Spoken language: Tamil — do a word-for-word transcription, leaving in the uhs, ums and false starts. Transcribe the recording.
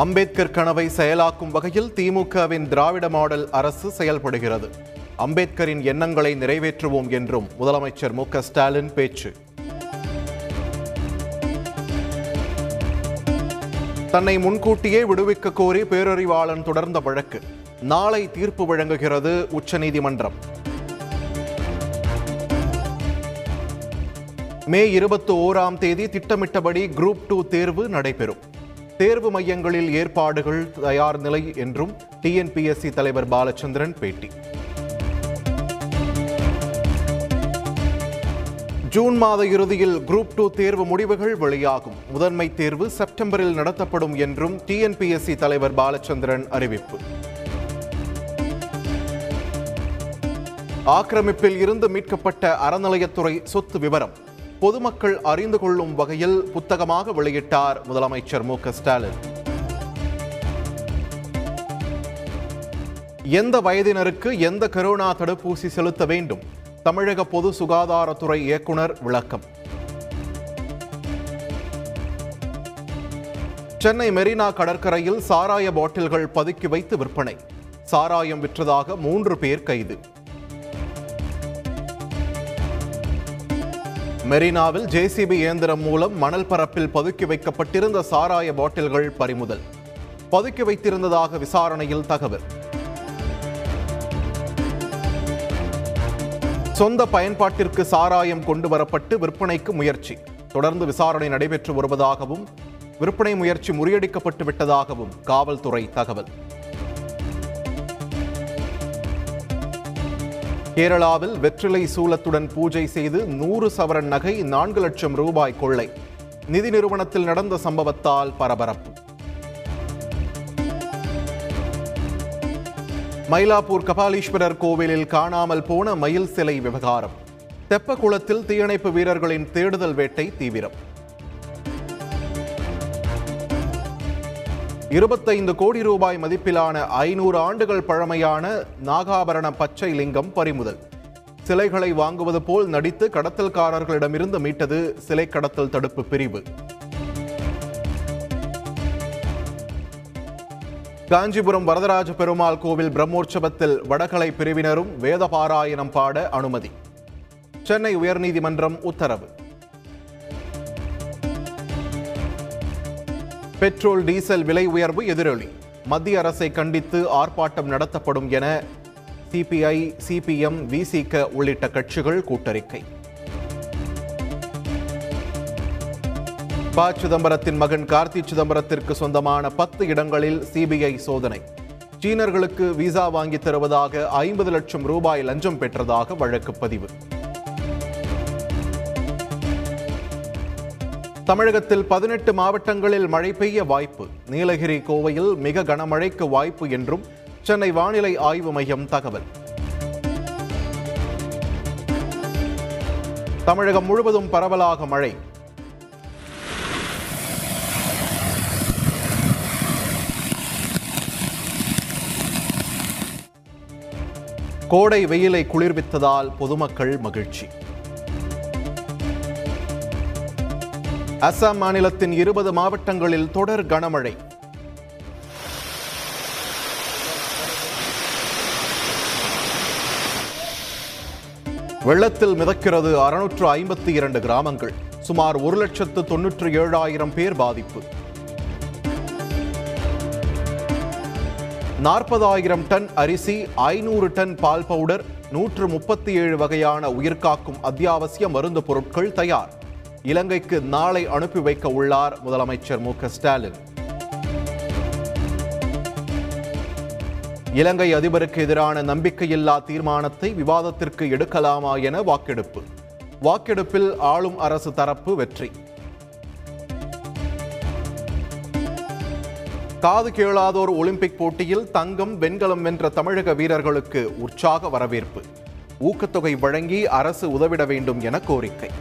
அம்பேத்கர் கனவை செயலாக்கும் வகையில் திமுகவின் திராவிட மாடல் அரசு செயல்படுகிறது. அம்பேத்கரின் எண்ணங்களை நிறைவேற்றுவோம் என்றும் முதலமைச்சர் மு. க. ஸ்டாலின் பேச்சு. தன்னை முன்கூட்டியே விடுவிக்க கோரி பேரறிவாளன் தொடர்ந்த வழக்கு நாளை தீர்ப்பு வழங்குகிறது உச்சநீதிமன்றம். மே இருபத்தி ஓராம் தேதி திட்டமிட்டபடி குரூப் டூ தேர்வு நடைபெறும். தேர்வு மையங்களில் ஏற்பாடுகள் தயார் நிலை என்றும் டிஎன்பிஎஸ் சி தலைவர் பாலச்சந்திரன் பேட்டி. ஜூன் மாத இறுதியில் குரூப் டூ தேர்வு முடிவுகள் வெளியாகும். முதன்மை தேர்வு செப்டம்பரில் நடத்தப்படும் என்றும் டிஎன்பிஎஸ்சி தலைவர் பாலச்சந்திரன் அறிவிப்பு. ஆக்கிரமிப்பில் இருந்து மீட்கப்பட்ட அரணலயத்துறை சொத்து விவரம் பொதுமக்கள் அறிந்து கொள்ளும் வகையில் புத்தகமாக வெளியிட்டார் முதலமைச்சர் மு. க. ஸ்டாலின். எந்த வயதினருக்கு எந்த கொரோனா தடுப்பூசி செலுத்த வேண்டும்? தமிழக பொது சுகாதாரத்துறை இயக்குநர் விளக்கம். சென்னை மெரினா கடற்கரையில் சாராய பாட்டில்கள் பதுக்கி வைத்து விற்பனை. சாராயம் விற்றதாக மூன்று பேர் கைது. மெரினாவில் ஜேசிபி இயந்திரம் மூலம் மணல் பரப்பில் பதுக்கி வைக்கப்பட்டிருந்த சாராய பாட்டில்கள் பறிமுதல். பதுக்கி வைத்திருந்ததாக விசாரணையில் தகவல். சொந்த பயன்பாட்டிற்கு சாராயம் கொண்டு வரப்பட்டு விற்பனைக்கு முயற்சி. தொடர்ந்து விசாரணை நடைபெற்று வருவதாகவும் விற்பனை முயற்சி முறியடிக்கப்பட்டு விட்டதாகவும் காவல்துறை தகவல். கேரளாவில் வெற்றிலை சூலத்துடன் பூஜை செய்து நூறு சவரன் நகை நான்கு லட்சம் ரூபாய் கொள்ளை. நிதி நிறுவனத்தில் நடந்த சம்பவத்தால் பரபரப்பு. மயிலாப்பூர் கபாலீஸ்வரர் கோவிலில் காணாமல் போன மயில் சிலை விவகாரம். தெப்ப குளத்தில் தீயணைப்பு வீரர்களின் தேடுதல் வேட்டை தீவிரம். இருபத்தைந்து கோடி ரூபாய் மதிப்பிலான ஐநூறு ஆண்டுகள் பழமையான நாகாபரண பச்சை லிங்கம் பறிமுதல். சிலைகளை வாங்குவது போல் நடித்து கடத்தல்காரர்களிடமிருந்து மீட்டது சிலை கடத்தல் தடுப்பு பிரிவு. காஞ்சிபுரம் வரதராஜ பெருமாள் கோவில் பிரம்மோற்சவத்தில் வடகலை பிரிவினரும் வேத பாராயணம் பாட அனுமதி. சென்னை உயர்நீதிமன்றம் உத்தரவு. பெட்ரோல் டீசல் விலை உயர்வு எதிரொலி மத்திய அரசை கண்டித்து ஆர்ப்பாட்டம் நடத்தப்படும் என சிபிஐ, சிபிஎம், விசிக உள்ளிட்ட கட்சிகள் கூட்டறிக்கை. ப. சிதம்பரத்தின் மகன் கார்த்தி சிதம்பரத்திற்கு சொந்தமான பத்து இடங்களில் சிபிஐ சோதனை. சீனர்களுக்கு விசா வாங்கி தருவதாக ஐம்பது லட்சம் ரூபாய் லஞ்சம் பெற்றதாக வழக்கு பதிவு. தமிழகத்தில் பதினெட்டு மாவட்டங்களில் மழை பெய்ய வாய்ப்பு. நீலகிரி, கோவையில் மிக கனமழைக்கு வாய்ப்பு என்றும் சென்னை வானிலை ஆய்வு மையம் தகவல். தமிழகம் முழுவதும் பரவலாக மழை. கோடை வெயிலை குளிர்வித்ததால் பொதுமக்கள் மகிழ்ச்சி. அசாம் மாநிலத்தின் இருபது மாவட்டங்களில் தொடர் கனமழை. வெள்ளத்தில் மிதக்கிறது அறுநூற்று ஐம்பத்தி இரண்டு கிராமங்கள். சுமார் ஒரு லட்சத்து தொன்னூற்று ஏழாயிரம் பேர் பாதிப்பு. நாற்பதாயிரம் டன் அரிசி, ஐநூறு டன் பால் பவுடர், நூற்று முப்பத்தி ஏழு வகையான உயிர்காக்கும் அத்தியாவசிய மருந்து பொருட்கள் தயார். இலங்கைக்கு நாளை அனுப்பி வைக்க உள்ளார் முதலமைச்சர் மு. க. ஸ்டாலின். இலங்கை அதிபருக்கு எதிரான நம்பிக்கையில்லா தீர்மானத்தை விவாதத்திற்கு எடுக்கலாமா என வாக்கெடுப்பு. வாக்கெடுப்பில் ஆளும் அரசு தரப்பு வெற்றி. காது கேளாதோர் ஒலிம்பிக் போட்டியில் தங்கம், வெண்கலம் வென்ற தமிழக வீரர்களுக்கு உற்சாக வரவேற்பு. ஊக்கத்தொகை வழங்கி அரசு உதவிட வேண்டும் என கோரிக்கை.